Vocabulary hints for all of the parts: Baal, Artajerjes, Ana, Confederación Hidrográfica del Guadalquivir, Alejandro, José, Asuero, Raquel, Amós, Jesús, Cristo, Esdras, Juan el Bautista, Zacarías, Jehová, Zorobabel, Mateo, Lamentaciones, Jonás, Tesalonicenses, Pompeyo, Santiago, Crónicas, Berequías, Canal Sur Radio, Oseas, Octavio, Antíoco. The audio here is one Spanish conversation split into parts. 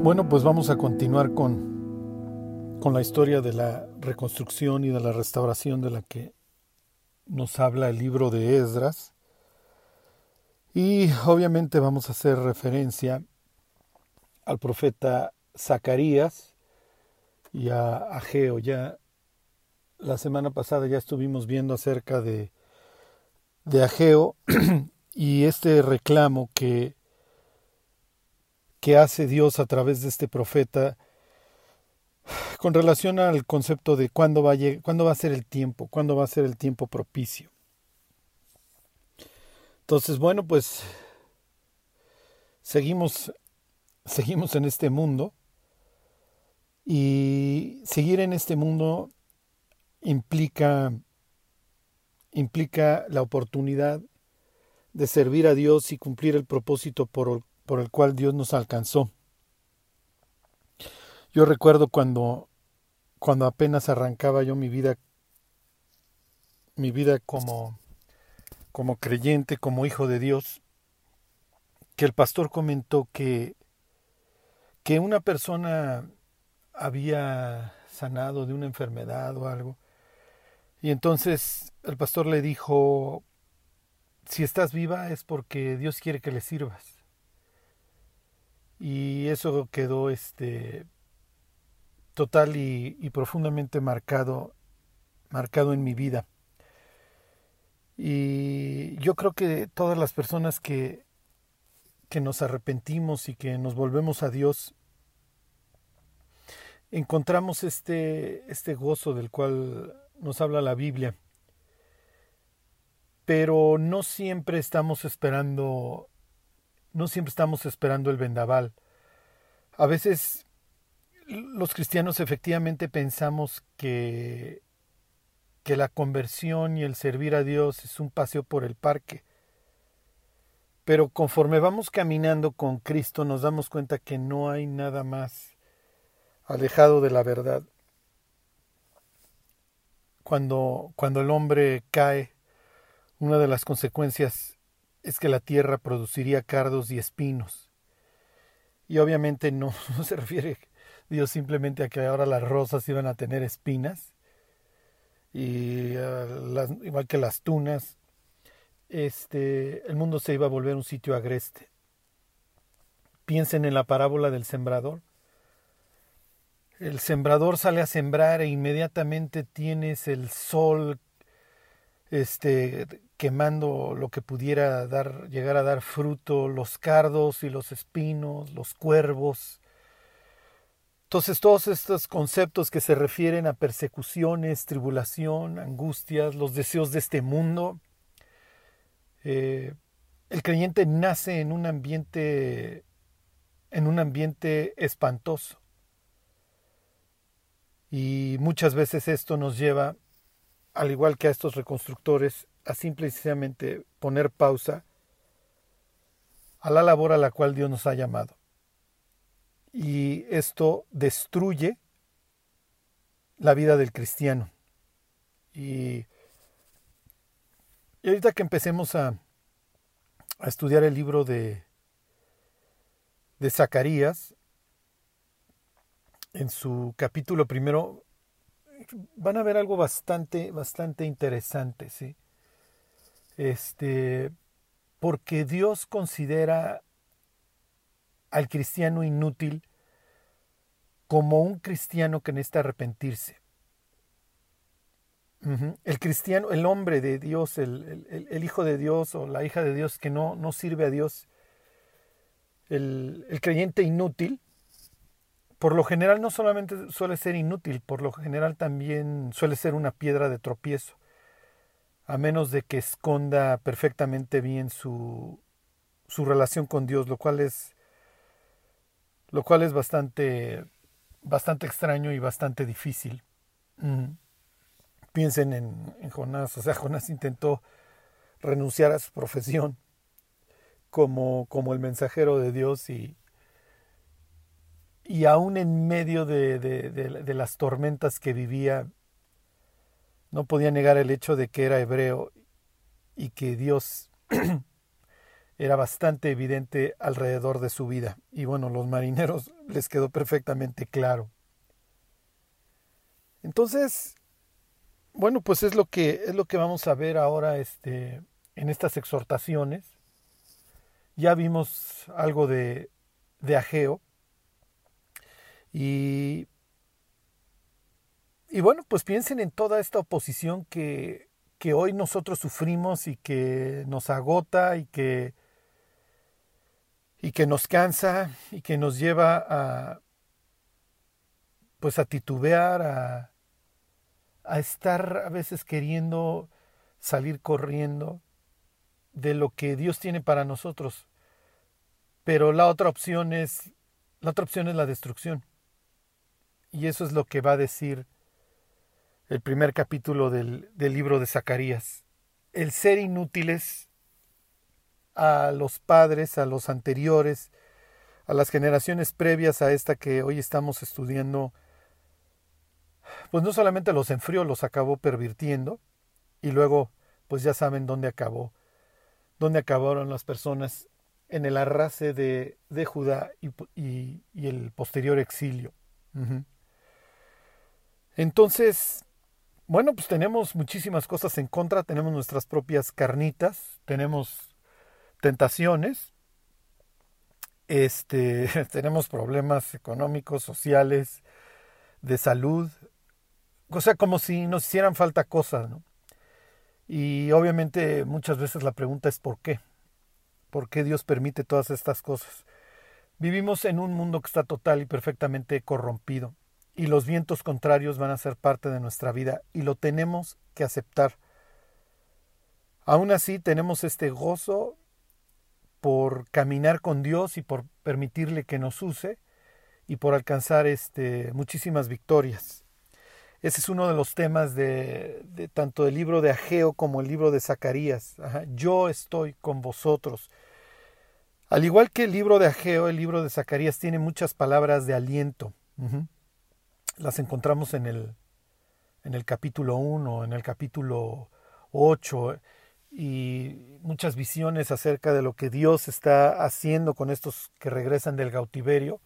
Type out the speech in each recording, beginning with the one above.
Bueno, pues vamos a continuar con la historia de la reconstrucción y de la restauración de la que nos habla el libro de Esdras. Y obviamente vamos a hacer referencia al profeta Zacarías y a Ageo. Ya la semana pasada ya estuvimos viendo acerca de Ageo y este reclamo que hace Dios a través de este profeta con relación al concepto de cuándo va a ser el tiempo propicio. Entonces, bueno, pues seguimos en este mundo, y seguir en este mundo implica la oportunidad de servir a Dios y cumplir el propósito por el cual Dios nos alcanzó. Yo recuerdo cuando apenas arrancaba yo mi vida como creyente, como hijo de Dios, que el pastor comentó que una persona había sanado de una enfermedad o algo, y entonces el pastor le dijo: si estás viva es porque Dios quiere que le sirvas. Y eso quedó total y profundamente marcado en mi vida. Y yo creo que todas las personas que nos arrepentimos y que nos volvemos a Dios, encontramos este gozo del cual nos habla la Biblia. Pero no siempre estamos esperando el vendaval. A veces los cristianos efectivamente pensamos que la conversión y el servir a Dios es un paseo por el parque. Pero conforme vamos caminando con Cristo nos damos cuenta que no hay nada más alejado de la verdad. Cuando el hombre cae, una de las consecuencias es que la tierra produciría cardos y espinos. Y obviamente no se refiere Dios simplemente a que ahora las rosas iban a tener espinas, y igual que las tunas, el mundo se iba a volver un sitio agreste. Piensen en la parábola del sembrador. El sembrador sale a sembrar e inmediatamente tienes el sol quemando lo que pudiera llegar a dar fruto, los cardos y los espinos, los cuervos. Entonces, todos estos conceptos que se refieren a persecuciones, tribulación, angustias, los deseos de este mundo. El creyente nace en un ambiente espantoso. Y muchas veces esto nos lleva, al igual que a estos reconstructores, a simple y sencillamente poner pausa a la labor a la cual Dios nos ha llamado. Y esto destruye la vida del cristiano. Y ahorita que empecemos a estudiar el libro de Zacarías, en su capítulo primero, van a ver algo bastante interesante, ¿sí? Porque Dios considera al cristiano inútil como un cristiano que necesita arrepentirse. El cristiano, el hombre de Dios, el hijo de Dios o la hija de Dios que no sirve a Dios, el creyente inútil, por lo general no solamente suele ser inútil, por lo general también suele ser una piedra de tropiezo, a menos de que esconda perfectamente bien su relación con Dios, lo cual es bastante extraño y bastante difícil. Piensen en Jonás. O sea, Jonás intentó renunciar a su profesión como el mensajero de Dios, y aún en medio de las tormentas que vivía, no podía negar el hecho de que era hebreo y que Dios era bastante evidente alrededor de su vida. Y bueno, los marineros les quedó perfectamente claro. Entonces, bueno, pues es lo que vamos a ver ahora en estas exhortaciones. Ya vimos algo de Ageo. Y bueno, pues piensen en toda esta oposición que hoy nosotros sufrimos y que nos agota y que nos cansa y que nos lleva a titubear, a estar a veces queriendo salir corriendo de lo que Dios tiene para nosotros. Pero la otra opción es la destrucción. Y eso es lo que va a decir el primer capítulo del libro de Zacarías. El ser inútiles a los padres, a los anteriores, a las generaciones previas a esta que hoy estamos estudiando, pues no solamente los enfrió, los acabó pervirtiendo. Y luego, pues ya saben dónde acabó. Dónde acabaron las personas en el arrase de Judá y el posterior exilio. Uh-huh. Entonces, bueno, pues tenemos muchísimas cosas en contra, tenemos nuestras propias carnitas, tenemos tentaciones, tenemos problemas económicos, sociales, de salud, o sea, como si nos hicieran falta cosas, ¿no? Y obviamente muchas veces la pregunta es ¿por qué? ¿Por qué Dios permite todas estas cosas? Vivimos en un mundo que está total y perfectamente corrompido. Y los vientos contrarios van a ser parte de nuestra vida y lo tenemos que aceptar. Aún así tenemos este gozo por caminar con Dios y por permitirle que nos use y por alcanzar muchísimas victorias. Ese es uno de los temas de tanto el libro de Ageo como el libro de Zacarías. Ajá, yo estoy con vosotros. Al igual que el libro de Ageo, el libro de Zacarías tiene muchas palabras de aliento. Uh-huh. Las encontramos en el capítulo 1, en el capítulo 8, y muchas visiones acerca de lo que Dios está haciendo con estos que regresan del cautiverio,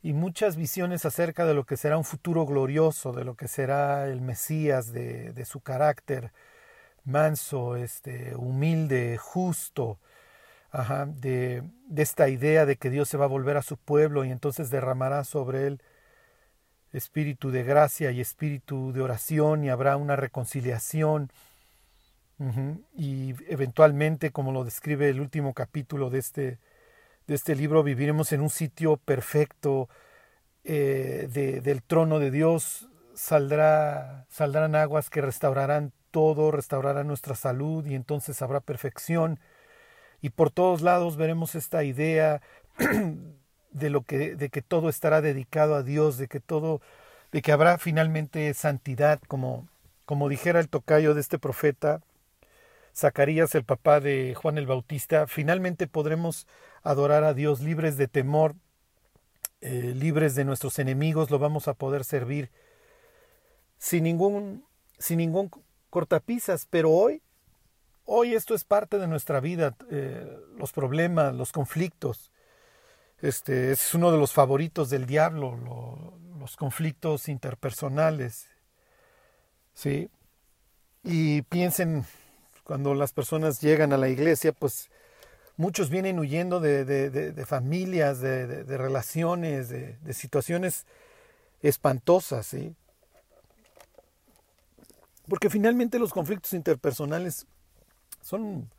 y muchas visiones acerca de lo que será un futuro glorioso, de lo que será el Mesías, de su carácter manso, humilde, justo. Ajá, de esta idea de que Dios se va a volver a su pueblo y entonces derramará sobre él espíritu de gracia y espíritu de oración y habrá una reconciliación. Uh-huh. Y eventualmente, como lo describe el último capítulo de este libro, viviremos en un sitio perfecto, del trono de Dios saldrán aguas que restaurarán todo, restaurarán nuestra salud y entonces habrá perfección. Y por todos lados veremos esta idea de que todo estará dedicado a Dios, de que habrá finalmente santidad, como dijera el tocayo de este profeta Zacarías, el papá de Juan el Bautista. Finalmente podremos adorar a Dios libres de temor, libres de nuestros enemigos. Lo vamos a poder servir sin ningún cortapisas. Pero hoy esto es parte de nuestra vida, los problemas, los conflictos. Este es uno de los favoritos del diablo, los conflictos interpersonales, ¿sí? Y piensen, cuando las personas llegan a la iglesia, pues muchos vienen huyendo de familias, de relaciones, de situaciones espantosas, ¿sí? Porque finalmente los conflictos interpersonales son,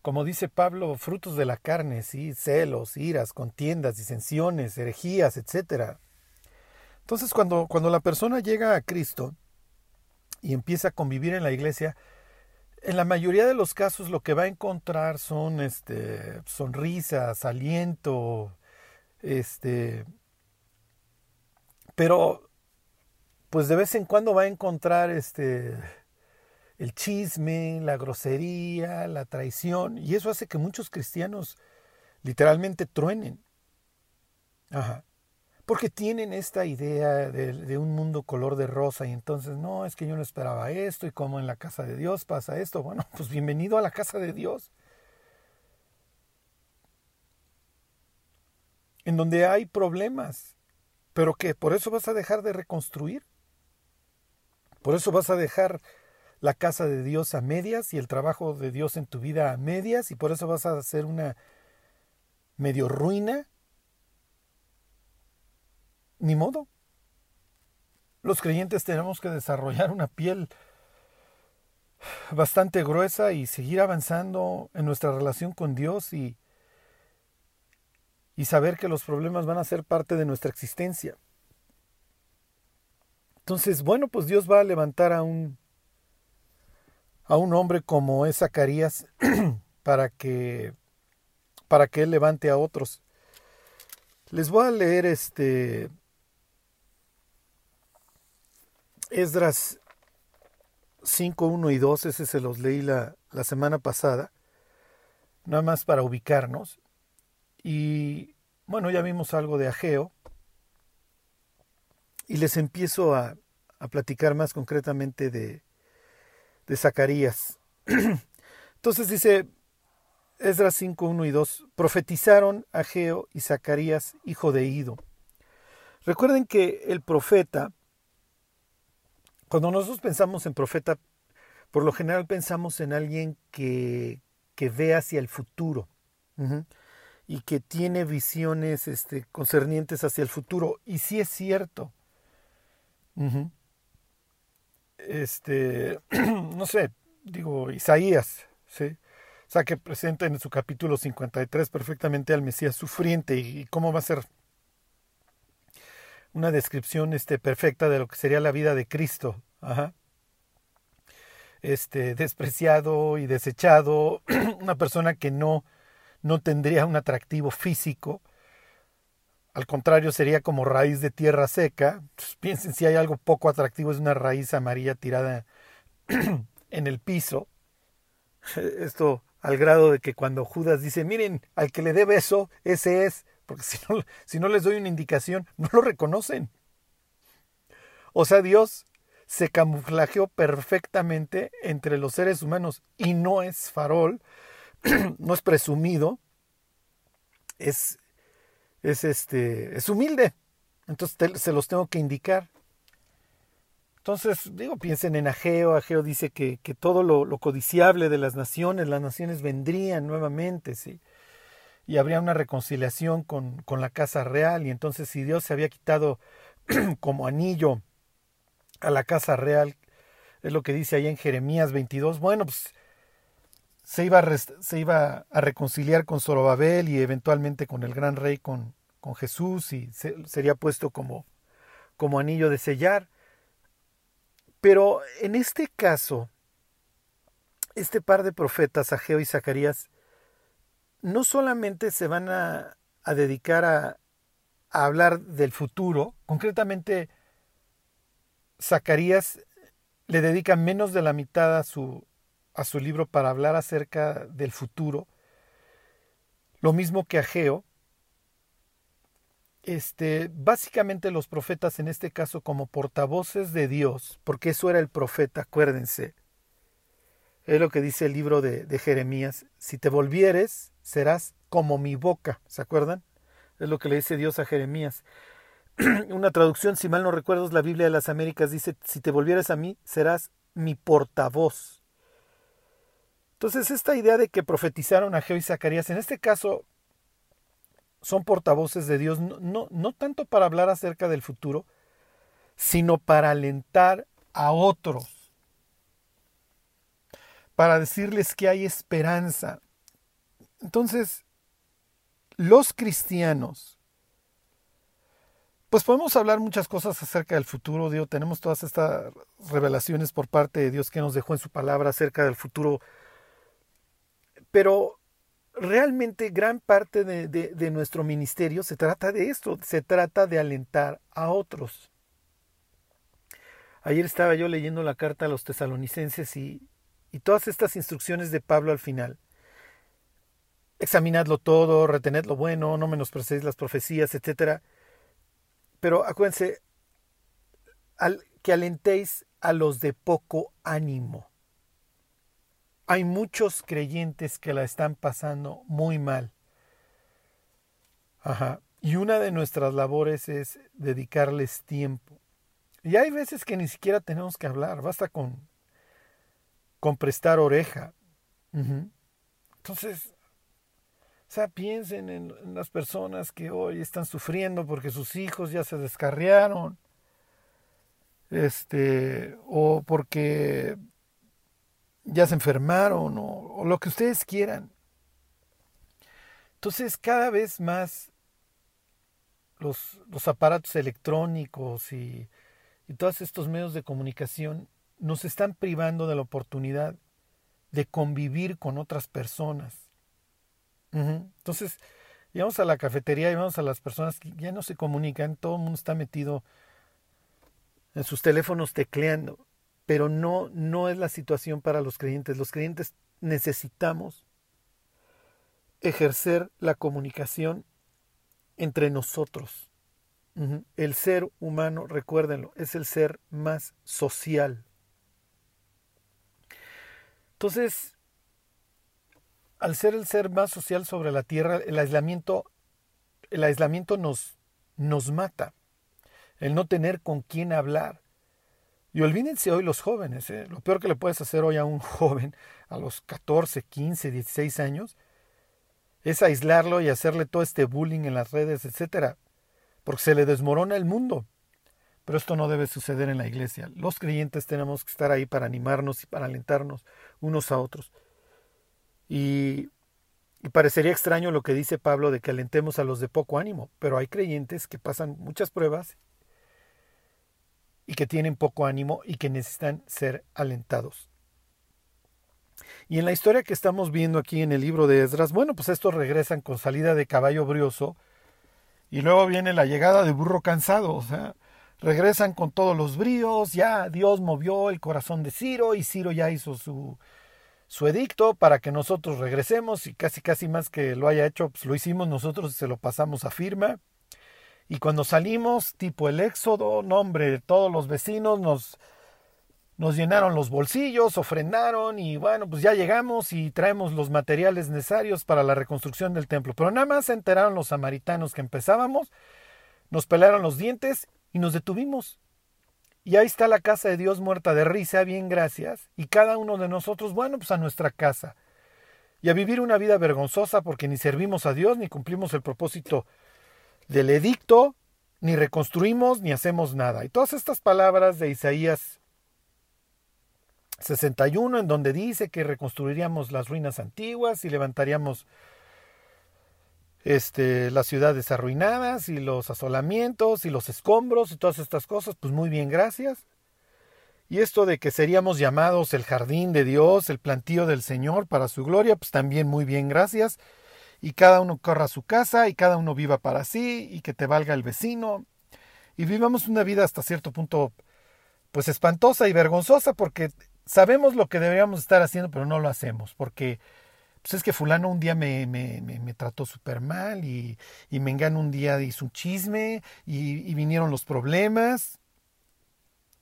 como dice Pablo, frutos de la carne, ¿sí? Celos, iras, contiendas, disensiones, herejías, etc. Entonces, cuando la persona llega a Cristo y empieza a convivir en la iglesia, en la mayoría de los casos lo que va a encontrar son sonrisas, aliento, pero pues de vez en cuando va a encontrar el chisme, la grosería, la traición, y eso hace que muchos cristianos literalmente truenen. Ajá. Porque tienen esta idea de un mundo color de rosa, y entonces, no, es que yo no esperaba esto, y como en la casa de Dios pasa esto. Bueno, pues bienvenido a la casa de Dios. en donde hay problemas. ¿Pero qué? ¿Por eso vas a dejar de reconstruir? ¿Por eso vas a dejar la casa de Dios a medias y el trabajo de Dios en tu vida a medias? ¿Y por eso vas a hacer una medio ruina? Ni modo. Los creyentes tenemos que desarrollar una piel bastante gruesa y seguir avanzando en nuestra relación con Dios y saber que los problemas van a ser parte de nuestra existencia. Entonces, bueno, pues Dios va a levantar a un hombre como es Zacarías para que él levante a otros. Les voy a leer Esdras 5, 1 y 2, ese se los leí la semana pasada, nada más para ubicarnos. Y bueno, ya vimos algo de Ageo y les empiezo a platicar más concretamente de Zacarías. Entonces dice Esdras 5, 1 y 2, profetizaron Ageo y Zacarías, hijo de Ido. Recuerden que el profeta, cuando nosotros pensamos en profeta, por lo general pensamos en alguien que ve hacia el futuro y que tiene visiones concernientes hacia el futuro. Y sí es cierto. No sé, digo, Isaías, ¿sí? O sea, que presenta en su capítulo 53 perfectamente al Mesías sufriente y cómo va a ser una descripción perfecta de lo que sería la vida de Cristo. Ajá. Despreciado y desechado, una persona que no tendría un atractivo físico. Al contrario, sería como raíz de tierra seca. Pues piensen, si hay algo poco atractivo, es una raíz amarilla tirada en el piso. Esto al grado de que cuando Judas dice, miren, al que le dé beso, ese es, porque si no les doy una indicación, no lo reconocen. O sea, Dios se camuflajeó perfectamente entre los seres humanos y no es farol, no es presumido, es humilde. Entonces se los tengo que indicar. Entonces, digo, piensen en Ageo. Ageo dice que todo lo codiciable de las naciones vendrían nuevamente, ¿sí? Y habría una reconciliación con la casa real. Y entonces, si Dios se había quitado como anillo a la casa real, es lo que dice ahí en Jeremías 22, bueno, pues se iba a reconciliar con Zorobabel y eventualmente con el gran rey, con Jesús, y sería puesto como anillo de sellar. Pero en este caso, este par de profetas, Ageo y Zacarías, no solamente se van a dedicar a hablar del futuro. Concretamente, Zacarías le dedica menos de la mitad a su libro para hablar acerca del futuro. Lo mismo que Ageo. Básicamente los profetas en este caso como portavoces de Dios, porque eso era el profeta, acuérdense. Es lo que dice el libro de Jeremías, si te volvieres serás como mi boca, ¿se acuerdan? Es lo que le dice Dios a Jeremías. Una traducción, si mal no recuerdo, es la Biblia de las Américas, dice, si te volvieres a mí serás mi portavoz. Entonces esta idea de que profetizaron Ageo y Zacarías, en este caso son portavoces de Dios, no tanto para hablar acerca del futuro, sino para alentar a otros, para decirles que hay esperanza. Entonces, los cristianos, pues podemos hablar muchas cosas acerca del futuro. Dios, tenemos todas estas revelaciones por parte de Dios que nos dejó en su palabra acerca del futuro, pero realmente gran parte de nuestro ministerio se trata de esto, se trata de alentar a otros. Ayer estaba yo leyendo la carta a los Tesalonicenses y todas estas instrucciones de Pablo al final. Examinadlo todo, retened lo bueno, no menospreciéis las profecías, etc. Pero acuérdense, que alentéis a los de poco ánimo. Hay muchos creyentes que la están pasando muy mal. Ajá. Y una de nuestras labores es dedicarles tiempo. Y hay veces que ni siquiera tenemos que hablar, basta con prestar oreja. Entonces, o sea, piensen en las personas que hoy están sufriendo porque sus hijos ya se descarriaron, o porque ya se enfermaron, o lo que ustedes quieran. Entonces, cada vez más los aparatos electrónicos y todos estos medios de comunicación nos están privando de la oportunidad de convivir con otras personas. Entonces, llegamos a la cafetería y vamos a las personas que ya no se comunican, todo el mundo está metido en sus teléfonos tecleando, pero no es la situación para los creyentes. Los creyentes necesitamos ejercer la comunicación entre nosotros. El ser humano, recuérdenlo, es el ser más social. Entonces, al ser el ser más social sobre la tierra, el aislamiento nos mata. El no tener con quién hablar. Y olvídense hoy los jóvenes. Lo peor que le puedes hacer hoy a un joven, a los 14, 15, 16 años, es aislarlo y hacerle todo este bullying en las redes, etc. Porque se le desmorona el mundo. Pero esto no debe suceder en la iglesia. Los creyentes tenemos que estar ahí para animarnos y para alentarnos unos a otros. Y parecería extraño lo que dice Pablo de que alentemos a los de poco ánimo, pero hay creyentes que pasan muchas pruebas y que tienen poco ánimo y que necesitan ser alentados. Y en la historia que estamos viendo aquí en el libro de Esdras, bueno, pues estos regresan con salida de caballo brioso y luego viene la llegada de burro cansado. O sea, regresan con todos los bríos, ya Dios movió el corazón de Ciro y Ciro ya hizo su edicto para que nosotros regresemos, y casi más que lo haya hecho, pues lo hicimos nosotros y se lo pasamos a firma. Y cuando salimos, tipo el éxodo, no hombre, todos los vecinos nos llenaron los bolsillos, ofrendaron, y bueno, pues ya llegamos y traemos los materiales necesarios para la reconstrucción del templo. Pero nada más se enteraron los samaritanos que empezábamos, nos pelaron los dientes y nos detuvimos. Y ahí está la casa de Dios muerta de risa, bien gracias. Y cada uno de nosotros, bueno, pues a nuestra casa. Y a vivir una vida vergonzosa porque ni servimos a Dios, ni cumplimos el propósito del edicto, ni reconstruimos, ni hacemos nada. Y todas estas palabras de Isaías 61, en donde dice que reconstruiríamos las ruinas antiguas y levantaríamos las ciudades arruinadas y los asolamientos y los escombros y todas estas cosas, pues muy bien, gracias. Y esto de que seríamos llamados el jardín de Dios, el plantío del Señor para su gloria, pues también muy bien, gracias. Y cada uno corra a su casa y cada uno viva para sí y que te valga el vecino. Y vivamos una vida hasta cierto punto pues espantosa y vergonzosa porque sabemos lo que deberíamos estar haciendo pero no lo hacemos porque... Pues es que fulano un día me trató súper mal y mengano un día hizo un chisme y vinieron los problemas.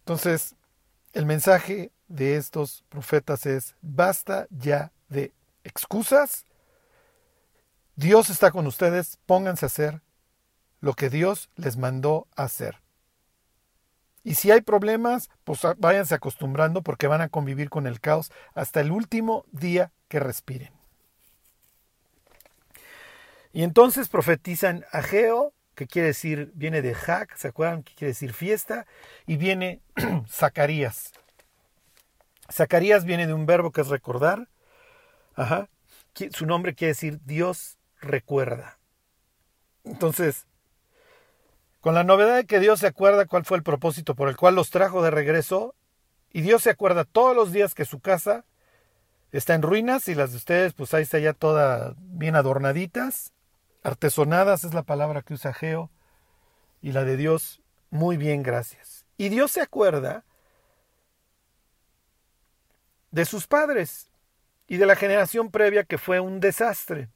Entonces, el mensaje de estos profetas es: basta ya de excusas. Dios está con ustedes, pónganse a hacer lo que Dios les mandó a hacer. Y si hay problemas, pues váyanse acostumbrando porque van a convivir con el caos hasta el último día que respiren. Y entonces profetizan Ageo, que quiere decir, viene de Jac, ¿se acuerdan? Que quiere decir fiesta. Y viene Zacarías. Zacarías viene de un verbo que es recordar. Su nombre quiere decir Dios recuerda. Entonces, con la novedad de que Dios se acuerda cuál fue el propósito por el cual los trajo de regreso. Y Dios se acuerda todos los días que su casa está en ruinas y las de ustedes, pues ahí está ya toda bien adornaditas. Artesonadas es la palabra que usa Ageo, y la de Dios, muy bien, gracias. Y Dios se acuerda de sus padres y de la generación previa que fue un desastre.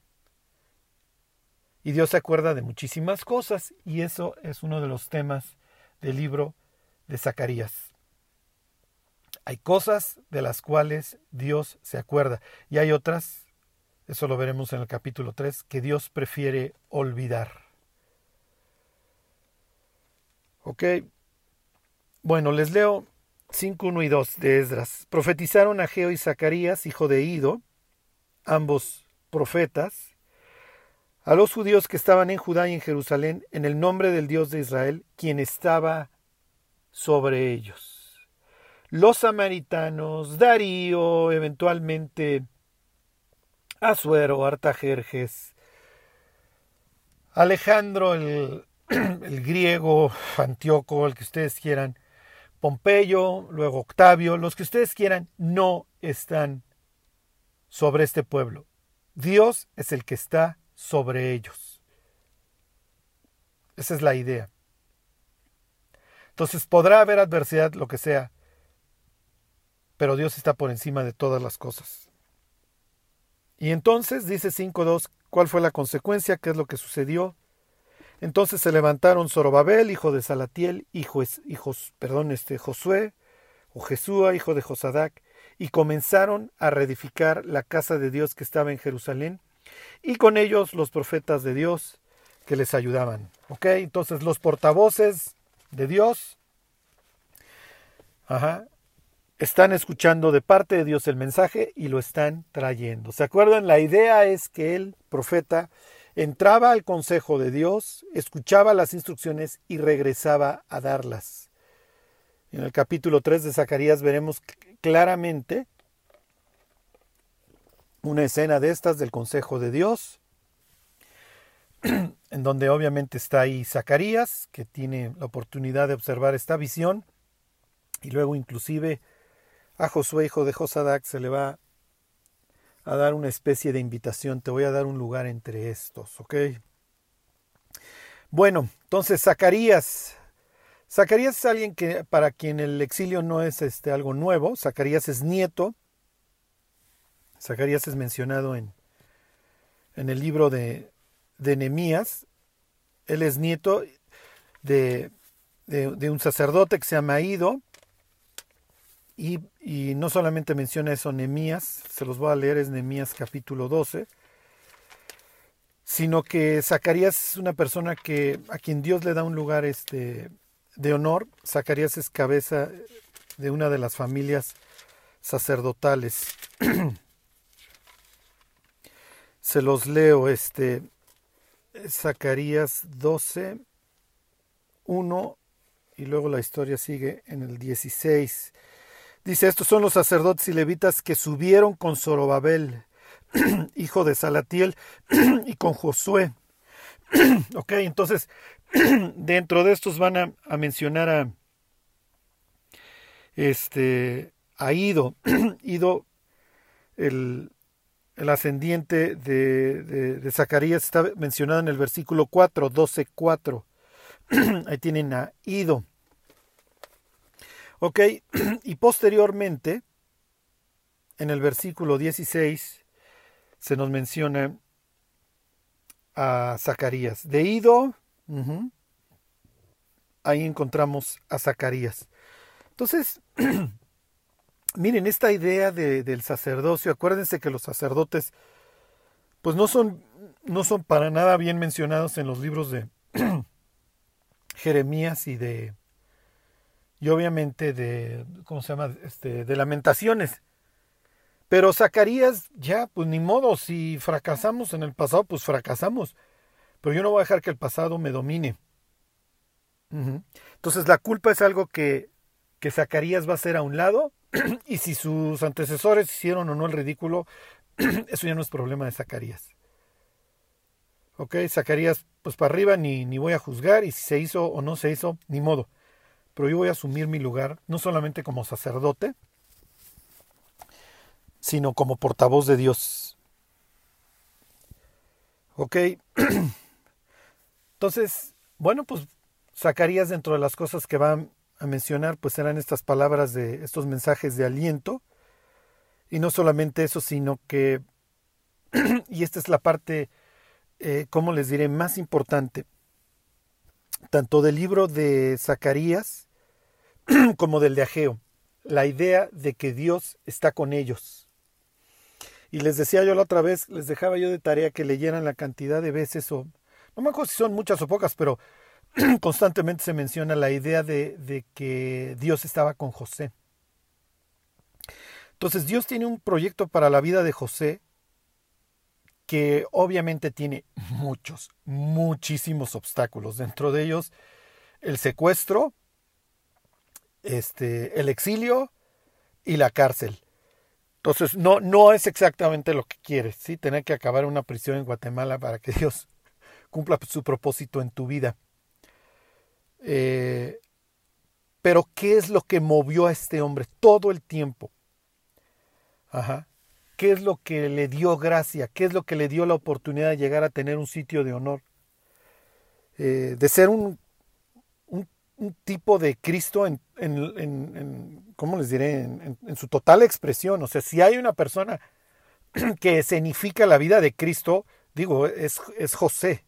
Y Dios se acuerda de muchísimas cosas, y eso es uno de los temas del libro de Zacarías. Hay cosas de las cuales Dios se acuerda, y hay otras, eso lo veremos en el capítulo 3, que Dios prefiere olvidar. Ok. Bueno, les leo 5.1 y 2 de Esdras. Profetizaron Ageo y Zacarías, hijo de Ido, ambos profetas, a los judíos que estaban en Judá y en Jerusalén, en el nombre del Dios de Israel, quien estaba sobre ellos. Los samaritanos, Darío, eventualmente Asuero, Artajerjes, Alejandro, el griego, Antíoco, el que ustedes quieran, Pompeyo, luego Octavio, los que ustedes quieran, no están sobre este pueblo. Dios es el que está sobre ellos. Esa es la idea. Entonces podrá haber adversidad, lo que sea, pero Dios está por encima de todas las cosas. Y entonces, dice 5.2, ¿cuál fue la consecuencia? ¿Qué es lo que sucedió? Entonces se levantaron Zorobabel, hijo de Salatiel, Josué, o Jesúa, hijo de Josadac, y comenzaron a reedificar la casa de Dios que estaba en Jerusalén, y con ellos los profetas de Dios que les ayudaban. ¿Ok? Entonces los portavoces de Dios están escuchando de parte de Dios el mensaje y lo están trayendo. ¿Se acuerdan? La idea es que el profeta entraba al consejo de Dios, escuchaba las instrucciones y regresaba a darlas. En el capítulo 3 de Zacarías veremos claramente una escena de estas del consejo de Dios, en donde obviamente está ahí Zacarías, que tiene la oportunidad de observar esta visión, y luego inclusive a Josué, hijo de Josadac, se le va a dar una especie de invitación, te voy a dar un lugar entre estos, ¿ok? Bueno, entonces Zacarías es alguien que para quien el exilio no es algo nuevo. Zacarías es nieto, Zacarías es mencionado en el libro de Nehemías. Él es nieto de un sacerdote que se llama Ido, y no solamente menciona eso Nehemías, se los voy a leer, es Nehemías capítulo 12, sino que Zacarías es una persona a quien Dios le da un lugar de honor. Zacarías es cabeza de una de las familias sacerdotales. Se los leo, Zacarías 12, 1, y luego la historia sigue en el 16. Dice, estos son los sacerdotes y levitas que subieron con Zorobabel, hijo de Salatiel, y con Josué. Ok, entonces, dentro de estos van a mencionar a Ido. Ido, el ascendiente de Zacarías, está mencionado en el versículo 4, 12:4. Ahí tienen a Ido. Ok, y posteriormente, en el versículo 16, se nos menciona a Zacarías. De Ido, ahí encontramos a Zacarías. Entonces, miren, esta idea del sacerdocio, acuérdense que los sacerdotes, pues no son para nada bien mencionados en los libros de Jeremías y obviamente de Lamentaciones. Pero Zacarías, ya, pues ni modo, si fracasamos en el pasado, pues fracasamos. Pero yo no voy a dejar que el pasado me domine. Entonces la culpa es algo que Zacarías va a hacer a un lado, y si sus antecesores hicieron o no el ridículo, eso ya no es problema de Zacarías. Ok, Zacarías, pues para arriba ni voy a juzgar, y si se hizo o no se hizo, ni modo. Pero yo voy a asumir mi lugar, no solamente como sacerdote, sino como portavoz de Dios. Ok. Entonces, bueno, pues Zacarías, dentro de las cosas que va a mencionar, pues serán estas palabras estos mensajes de aliento. Y no solamente eso, sino que, y esta es la parte, ¿cómo les diré?, más importante, tanto del libro de Zacarías como del de Ageo, la idea de que Dios está con ellos. Y les decía yo la otra vez, les dejaba yo de tarea que leyeran la cantidad de veces, o no me acuerdo si son muchas o pocas, pero constantemente se menciona la idea de que Dios estaba con José. Entonces Dios tiene un proyecto para la vida de José que obviamente tiene muchos, muchísimos obstáculos. Dentro de ellos el secuestro, el exilio y la cárcel. Entonces no es exactamente lo que quieres, ¿sí? Tener que acabar una prisión en Guatemala para que Dios cumpla su propósito en tu vida. Pero ¿qué es lo que movió a este hombre todo el tiempo? Ajá. ¿Qué es lo que le dio gracia? ¿Qué es lo que le dio la oportunidad de llegar a tener un sitio de honor? De ser un tipo de Cristo ¿cómo les diré? En su total expresión. O sea, si hay una persona que escenifica la vida de Cristo, digo, es José,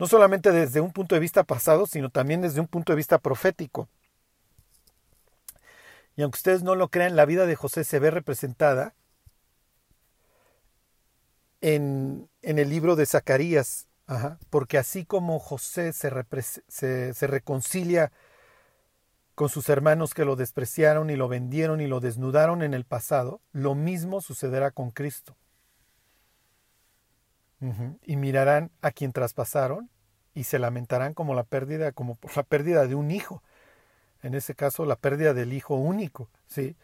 no solamente desde un punto de vista pasado, sino también desde un punto de vista profético. Y aunque ustedes no lo crean, la vida de José se ve representada en el libro de Zacarías. Ajá, porque así como José se reconcilia con sus hermanos que lo despreciaron y lo vendieron y lo desnudaron en el pasado, lo mismo sucederá con Cristo. Y mirarán a quien traspasaron y se lamentarán como por la pérdida de un hijo. En ese caso, la pérdida del hijo único, ¿sí?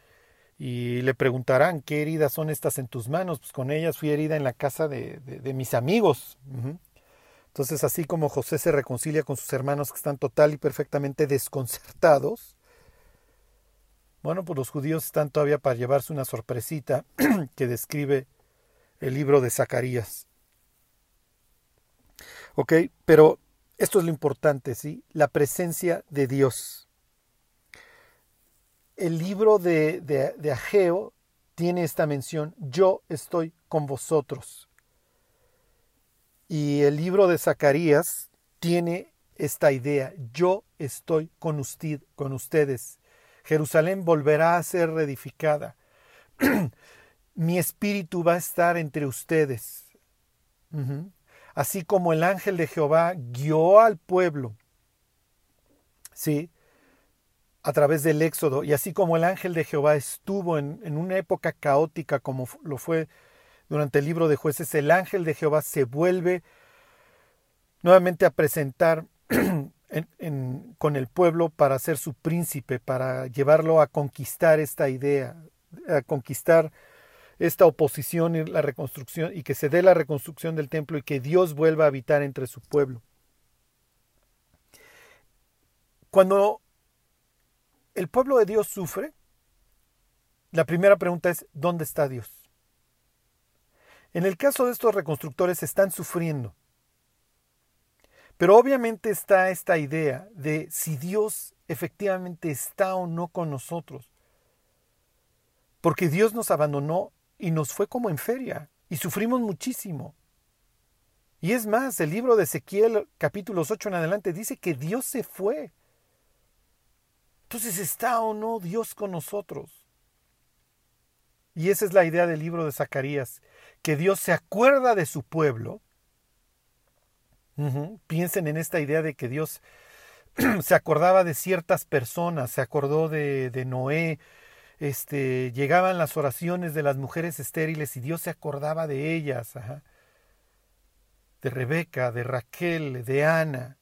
Y le preguntarán, ¿qué heridas son estas en tus manos? Pues con ellas fui herida en la casa de mis amigos. Entonces, así como José se reconcilia con sus hermanos que están total y perfectamente desconcertados, bueno, pues los judíos están todavía para llevarse una sorpresita que describe el libro de Zacarías. Ok, pero esto es lo importante, ¿sí? La presencia de Dios. El libro de Ageo tiene esta mención: yo estoy con vosotros. Y el libro de Zacarías tiene esta idea: yo estoy con ustedes. Jerusalén volverá a ser reedificada. Mi espíritu va a estar entre ustedes. Así como el ángel de Jehová guió al pueblo, ¿sí?, a través del Éxodo, y así como el ángel de Jehová estuvo en una época caótica como lo fue durante el libro de Jueces, el ángel de Jehová se vuelve nuevamente a presentar con el pueblo para ser su príncipe, para llevarlo a conquistar esta idea, a conquistar esta oposición y la reconstrucción, y que se dé la reconstrucción del templo y que Dios vuelva a habitar entre su pueblo. Cuando el pueblo de Dios sufre, la primera pregunta es: ¿dónde está Dios? En el caso de estos reconstructores, están sufriendo. Pero obviamente está esta idea de si Dios efectivamente está o no con nosotros. Porque Dios nos abandonó y nos fue como en feria, y sufrimos muchísimo. Y es más, el libro de Ezequiel, capítulos 8 en adelante, dice que Dios se fue. Entonces, ¿está o no Dios con nosotros? Y esa es la idea del libro de Zacarías, que Dios se acuerda de su pueblo. Piensen en esta idea de que Dios se acordaba de ciertas personas, se acordó de Noé. Llegaban las oraciones de las mujeres estériles y Dios se acordaba de ellas, de Rebeca, de Raquel, de Ana.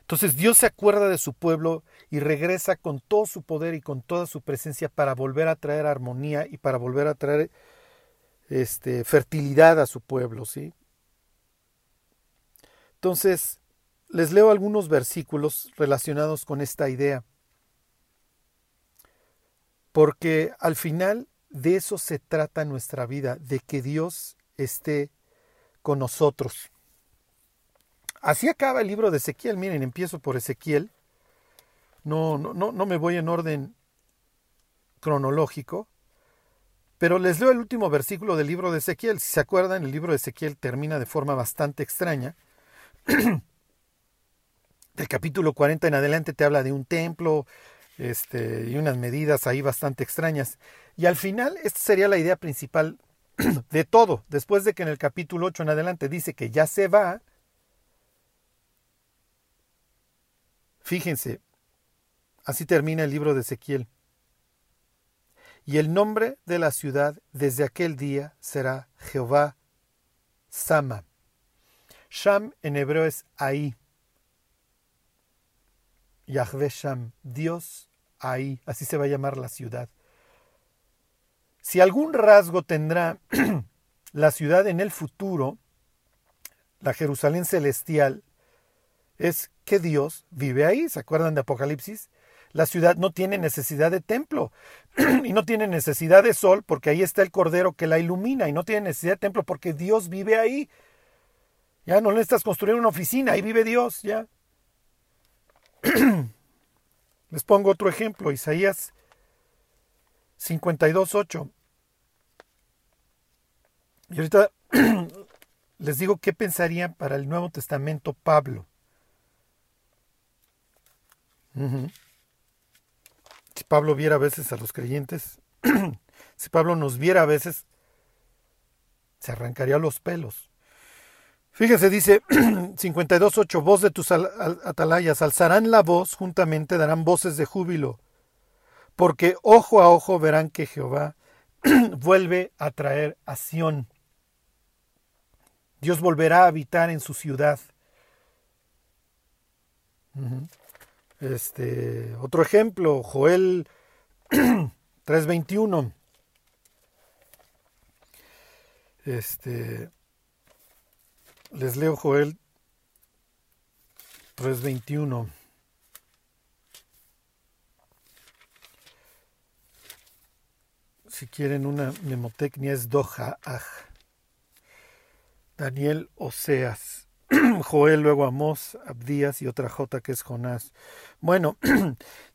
Entonces Dios se acuerda de su pueblo y regresa con todo su poder y con toda su presencia para volver a traer armonía y para volver a traer fertilidad a su pueblo, ¿sí? Entonces les leo algunos versículos relacionados con esta idea, porque al final de eso se trata nuestra vida, de que Dios esté con nosotros. Así acaba el libro de Ezequiel. Miren, empiezo por Ezequiel. No me voy en orden cronológico, pero les leo el último versículo del libro de Ezequiel. Si se acuerdan, el libro de Ezequiel termina de forma bastante extraña. Del capítulo 40 en adelante te habla de un templo y unas medidas ahí bastante extrañas. Y al final, esta sería la idea principal de todo, después de que en el capítulo 8 en adelante dice que ya se va, fíjense, así termina el libro de Ezequiel. Y el nombre de la ciudad desde aquel día será Jehová Sama. Sham en hebreo es ahí. Yahvé Sham, Dios ahí. Así se va a llamar la ciudad. Si algún rasgo tendrá la ciudad en el futuro, la Jerusalén celestial, es que Dios vive ahí. ¿Se acuerdan de Apocalipsis? La ciudad no tiene necesidad de templo y no tiene necesidad de sol porque ahí está el Cordero que la ilumina, y no tiene necesidad de templo porque Dios vive ahí. Ya no necesitas construir una oficina, ahí vive Dios. Ya. Les pongo otro ejemplo, Isaías 52:8. Y ahorita les digo qué pensaría para el Nuevo Testamento Pablo. Si Pablo viera a veces a los creyentes, si Pablo nos viera a veces, se arrancaría los pelos. Fíjense, dice 52:8, voz de tus atalayas, alzarán la voz juntamente, darán voces de júbilo, porque ojo a ojo verán que Jehová vuelve a traer a Sion. Dios volverá a habitar en su ciudad. Otro ejemplo, Joel 3:21. Les leo Joel 3:21. Si quieren una memotecnia es Dojaaj. Daniel, Oseas. Joel, luego Amós, Abdías y otra J que es Jonás. Bueno,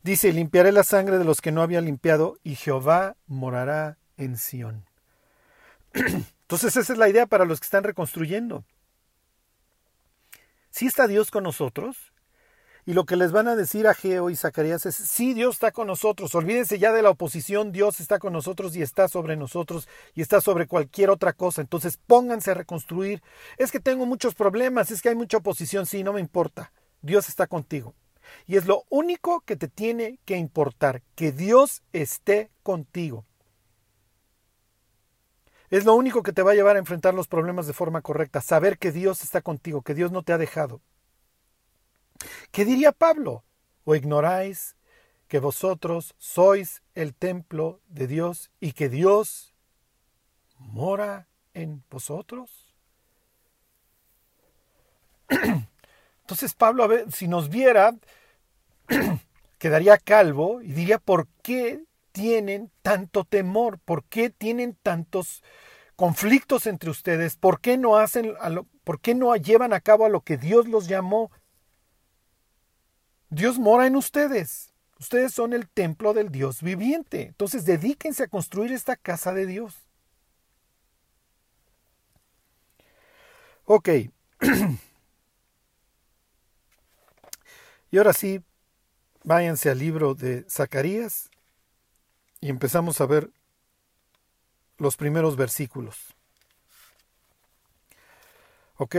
dice, limpiaré la sangre de los que no había limpiado y Jehová morará en Sion. Entonces esa es la idea para los que están reconstruyendo. Sí está Dios con nosotros, y lo que les van a decir Ageo y Zacarías es, sí, Dios está con nosotros, olvídense ya de la oposición, Dios está con nosotros y está sobre nosotros y está sobre cualquier otra cosa, entonces pónganse a reconstruir. Es que tengo muchos problemas, es que hay mucha oposición, sí, no me importa, Dios está contigo. Y es lo único que te tiene que importar, que Dios esté contigo. Es lo único que te va a llevar a enfrentar los problemas de forma correcta, saber que Dios está contigo, que Dios no te ha dejado. ¿Qué diría Pablo? ¿O ignoráis que vosotros sois el templo de Dios y que Dios mora en vosotros? Entonces Pablo, a ver, si nos viera, quedaría calvo y diría, ¿por qué tienen tanto temor? ¿Por qué tienen tantos conflictos entre ustedes? ¿Por qué no hacen, por qué no llevan a cabo a lo que Dios los llamó? Dios mora en ustedes. Ustedes son el templo del Dios viviente. Entonces, dedíquense a construir esta casa de Dios. Ok. Y ahora sí, váyanse al libro de Zacarías. Y empezamos a ver los primeros versículos. Ok.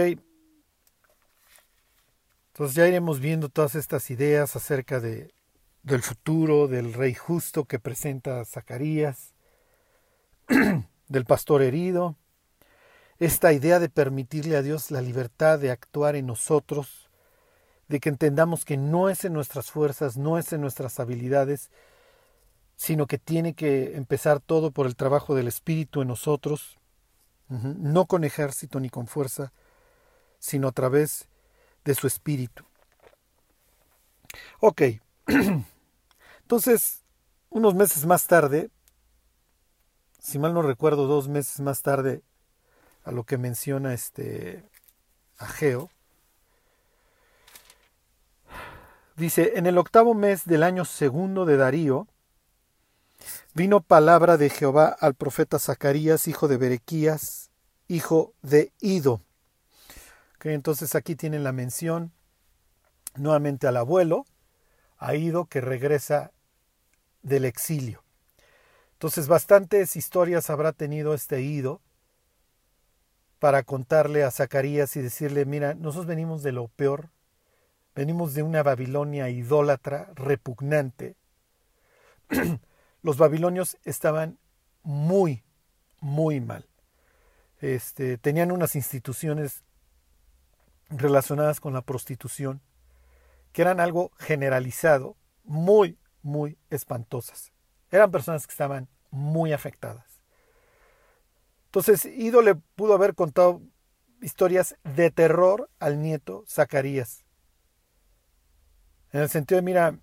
Entonces ya iremos viendo todas estas ideas acerca del futuro, del rey justo que presenta Zacarías, del pastor herido. Esta idea de permitirle a Dios la libertad de actuar en nosotros, de que entendamos que no es en nuestras fuerzas, no es en nuestras habilidades, sino que tiene que empezar todo por el trabajo del Espíritu en nosotros, no con ejército ni con fuerza, sino a través de su Espíritu. Ok, entonces, unos meses más tarde, si mal no recuerdo, 2 meses más tarde, a lo que menciona Ageo, dice, en el 8º mes del año 2 de Darío, vino palabra de Jehová al profeta Zacarías, hijo de Berequías, hijo de Ido. Okay, entonces aquí tienen la mención nuevamente al abuelo, a Ido, que regresa del exilio. Entonces bastantes historias habrá tenido Ido para contarle a Zacarías y decirle, mira, nosotros venimos de lo peor, venimos de una Babilonia idólatra, repugnante. Los babilonios estaban muy, muy mal. Tenían unas instituciones relacionadas con la prostitución que eran algo generalizado, muy, muy espantosas. Eran personas que estaban muy afectadas. Entonces, Ido le pudo haber contado historias de terror al nieto Zacarías. En el sentido de, mira,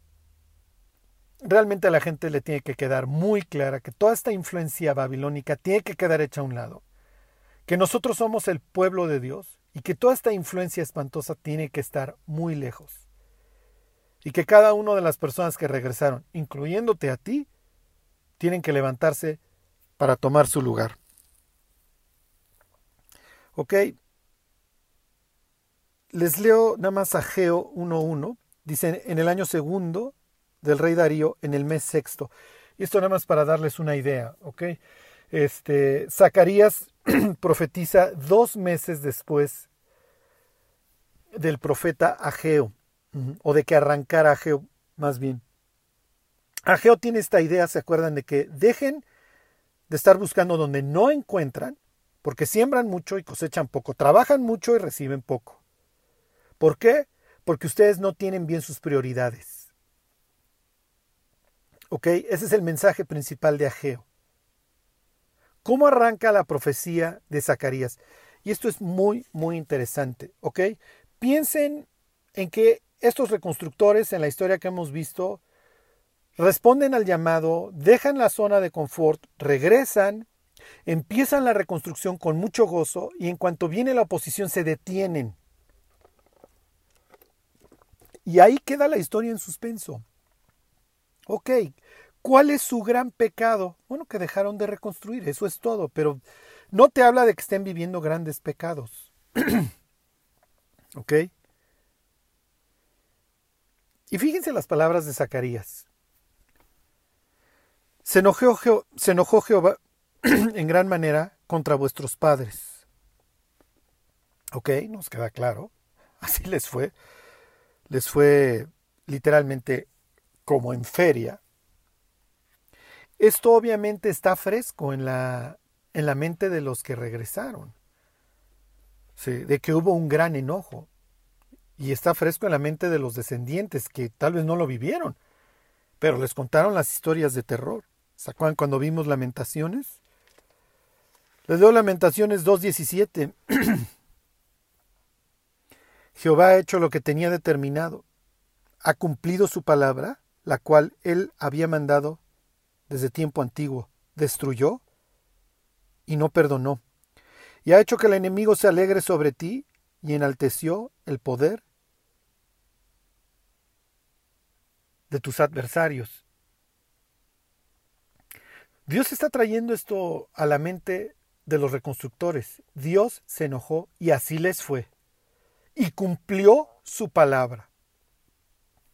realmente a la gente le tiene que quedar muy clara que toda esta influencia babilónica tiene que quedar hecha a un lado. Que nosotros somos el pueblo de Dios y que toda esta influencia espantosa tiene que estar muy lejos. Y que cada una de las personas que regresaron, incluyéndote a ti, tienen que levantarse para tomar su lugar. Ok. Les leo nada más Ageo 1:1. Dice, en el año segundo del rey Darío, en el mes sexto. Y esto nada más para darles una idea. Ok. Zacarías profetiza 2 meses después del profeta Ageo, o de que arrancara Ageo, más bien. Ageo tiene esta idea, ¿se acuerdan? De que dejen de estar buscando donde no encuentran, porque siembran mucho y cosechan poco, trabajan mucho y reciben poco. ¿Por qué? Porque ustedes no tienen bien sus prioridades. ¿Ok? Ese es el mensaje principal de Ageo. ¿Cómo arranca la profecía de Zacarías? Y esto es muy, muy interesante. ¿Ok? Piensen en que estos reconstructores, en la historia que hemos visto, responden al llamado, dejan la zona de confort, regresan, empiezan la reconstrucción con mucho gozo y en cuanto viene la oposición se detienen. Y ahí queda la historia en suspenso. Ok. ¿Cuál es su gran pecado? Bueno, que dejaron de reconstruir, eso es todo, pero no te habla de que estén viviendo grandes pecados. ¿Ok? Y fíjense las palabras de Zacarías. Se enojó Jehová en gran manera contra vuestros padres. ¿Ok? Nos queda claro. Así les fue. Les fue literalmente como en feria. Esto obviamente está fresco en la mente de los que regresaron, ¿sí? De que hubo un gran enojo, y está fresco en la mente de los descendientes que tal vez no lo vivieron, pero les contaron las historias de terror. ¿Se acuerdan cuando vimos Lamentaciones? Les leo Lamentaciones 2:17. Jehová ha hecho lo que tenía determinado, ha cumplido su palabra, la cual él había mandado desde tiempo antiguo, destruyó y no perdonó, y ha hecho que el enemigo se alegre sobre ti y enalteció el poder de tus adversarios. Dios está trayendo esto a la mente de los reconstructores. Dios se enojó y así les fue, y cumplió su palabra.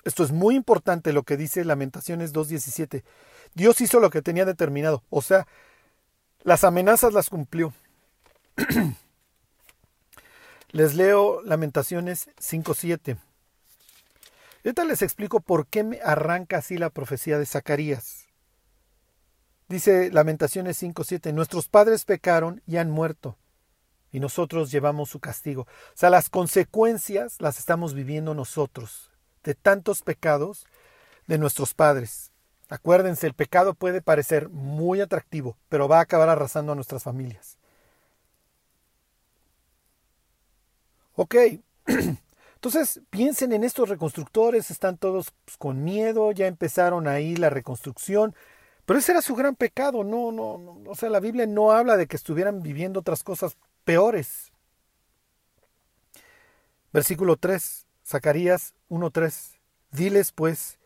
Esto es muy importante lo que dice Lamentaciones 2:17. Dios hizo lo que tenía determinado. O sea, las amenazas las cumplió. Les leo Lamentaciones 5:7. Ahorita les explico por qué me arranca así la profecía de Zacarías. Dice Lamentaciones 5:7. Nuestros padres pecaron y han muerto, y nosotros llevamos su castigo. O sea, las consecuencias las estamos viviendo nosotros de tantos pecados de nuestros padres. Acuérdense, el pecado puede parecer muy atractivo, pero va a acabar arrasando a nuestras familias. Ok, entonces piensen en estos reconstructores, están todos con miedo, ya empezaron ahí la reconstrucción, pero ese era su gran pecado. No, o sea, la Biblia no habla de que estuvieran viviendo otras cosas peores. Versículo 3, Zacarías 1:3, diles pues,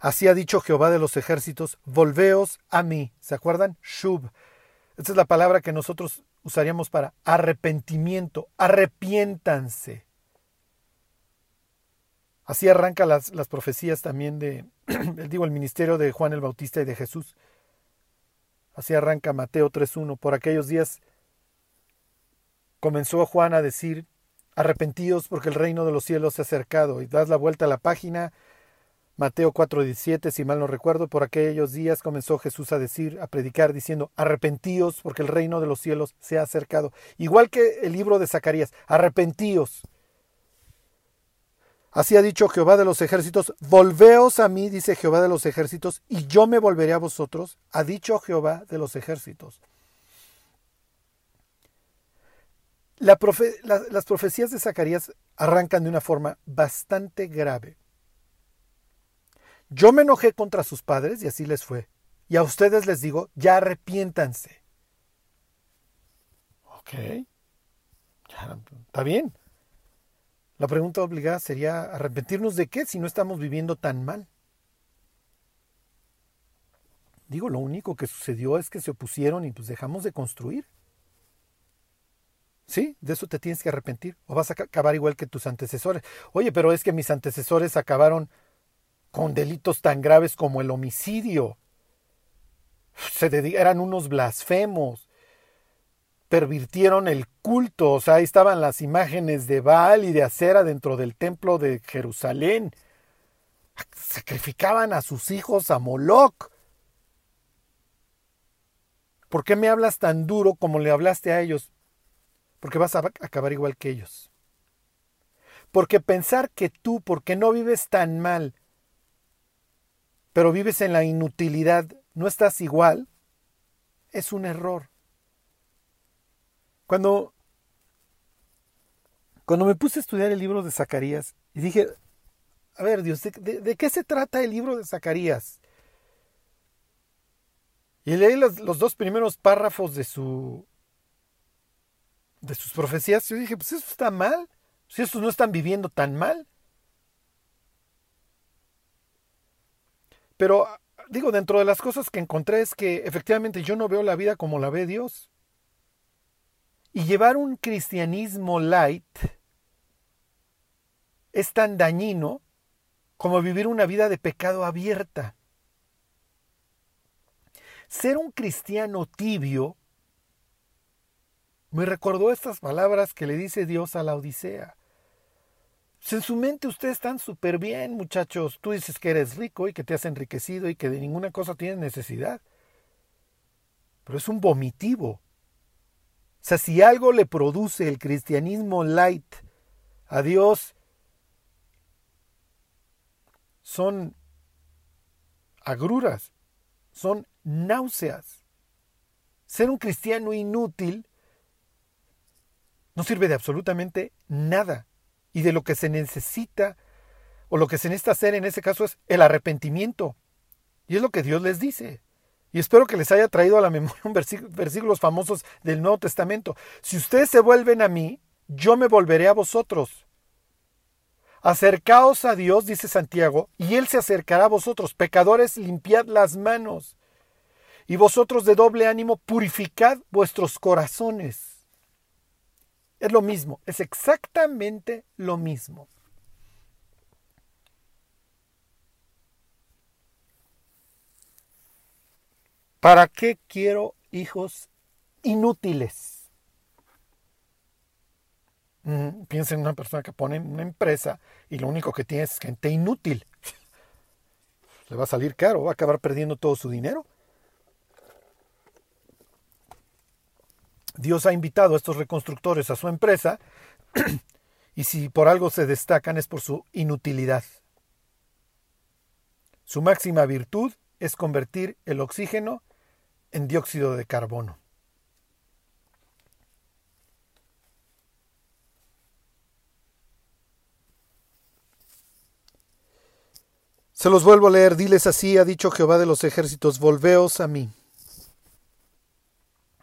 así ha dicho Jehová de los ejércitos, volveos a mí. ¿Se acuerdan? Shub. Esta es la palabra que nosotros usaríamos para arrepentimiento. Arrepiéntanse. Así arrancan las profecías también de, el ministerio de Juan el Bautista y de Jesús. Así arranca Mateo 3:1. Por aquellos días Comenzó Juan a decir: arrepentíos porque el reino de los cielos se ha acercado. Y das la vuelta a la página, Mateo 4:17, si mal no recuerdo. Por aquellos días comenzó Jesús a decir, a predicar, diciendo: arrepentíos porque el reino de los cielos se ha acercado. Igual que el libro de Zacarías, arrepentíos. Así ha dicho Jehová de los ejércitos, volveos a mí, dice Jehová de los ejércitos, y yo me volveré a vosotros, ha dicho Jehová de los ejércitos. Las profecías de Zacarías arrancan de una forma bastante grave. Yo me enojé contra sus padres y así les fue. Y a ustedes les digo, ya arrepiéntanse. Ok, está bien. La pregunta obligada sería, ¿arrepentirnos de qué si no estamos viviendo tan mal? Digo, lo único que sucedió es que se opusieron y pues dejamos de construir. Sí, de eso te tienes que arrepentir. O vas a acabar igual que tus antecesores. Oye, pero es que mis antecesores acabaron con delitos tan graves como el homicidio. Eran unos blasfemos. Pervirtieron el culto, o sea, ahí estaban las imágenes de Baal y de Asera dentro del templo de Jerusalén. Sacrificaban a sus hijos a Moloc. ¿Por qué me hablas tan duro como le hablaste a ellos? Porque vas a acabar igual que ellos. Porque pensar que tú, porque no vives tan mal, pero vives en la inutilidad, no estás igual, es un error. Cuando me puse a estudiar el libro de Zacarías y dije, a ver Dios, ¿de qué se trata el libro de Zacarías? Y leí los dos primeros párrafos de sus profecías, yo dije, pues eso está mal, si estos no están viviendo tan mal. Pero digo, dentro de las cosas que encontré es que efectivamente yo no veo la vida como la ve Dios. Y llevar un cristianismo light es tan dañino como vivir una vida de pecado abierta. Ser un cristiano tibio me recordó estas palabras que le dice Dios a la Odisea. En su mente ustedes están súper bien, muchachos. Tú dices que eres rico y que te has enriquecido y que de ninguna cosa tienes necesidad. Pero es un vomitivo. O sea, si algo le produce el cristianismo light a Dios, son agruras, son náuseas. Ser un cristiano inútil no sirve de absolutamente nada. Y de lo que se necesita, o lo que se necesita hacer en ese caso, es el arrepentimiento. Y es lo que Dios les dice. Y espero que les haya traído a la memoria versículos famosos del Nuevo Testamento. Si ustedes se vuelven a mí, yo me volveré a vosotros. Acercaos a Dios, dice Santiago, y Él se acercará a vosotros. Pecadores, limpiad las manos. Y vosotros de doble ánimo, purificad vuestros corazones. Es lo mismo, es exactamente lo mismo. ¿Para qué quiero hijos inútiles? Piensa en una persona que pone una empresa y lo único que tiene es gente inútil. Le va a salir caro, va a acabar perdiendo todo su dinero. Dios ha invitado a estos reconstructores a su empresa y si por algo se destacan es por su inutilidad. Su máxima virtud es convertir el oxígeno en dióxido de carbono. Se los vuelvo a leer. Diles así, ha dicho Jehová de los ejércitos, volveos a mí.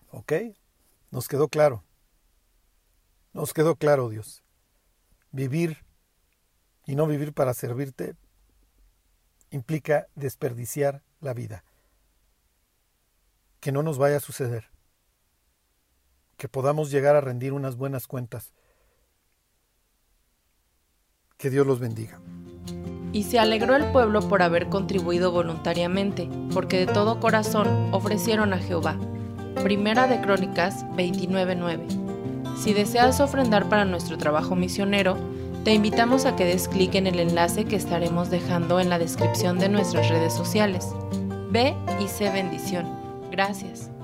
Ok, nos quedó claro. Nos quedó claro, Dios. Vivir y no vivir para servirte implica desperdiciar la vida. Que no nos vaya a suceder. Que podamos llegar a rendir unas buenas cuentas. Que Dios los bendiga. Y se alegró el pueblo por haber contribuido voluntariamente, porque de todo corazón ofrecieron a Jehová. Primera de Crónicas 29:9. Si deseas ofrendar para nuestro trabajo misionero, te invitamos a que des clic en el enlace que estaremos dejando en la descripción de nuestras redes sociales. Ve y sé bendición. Gracias.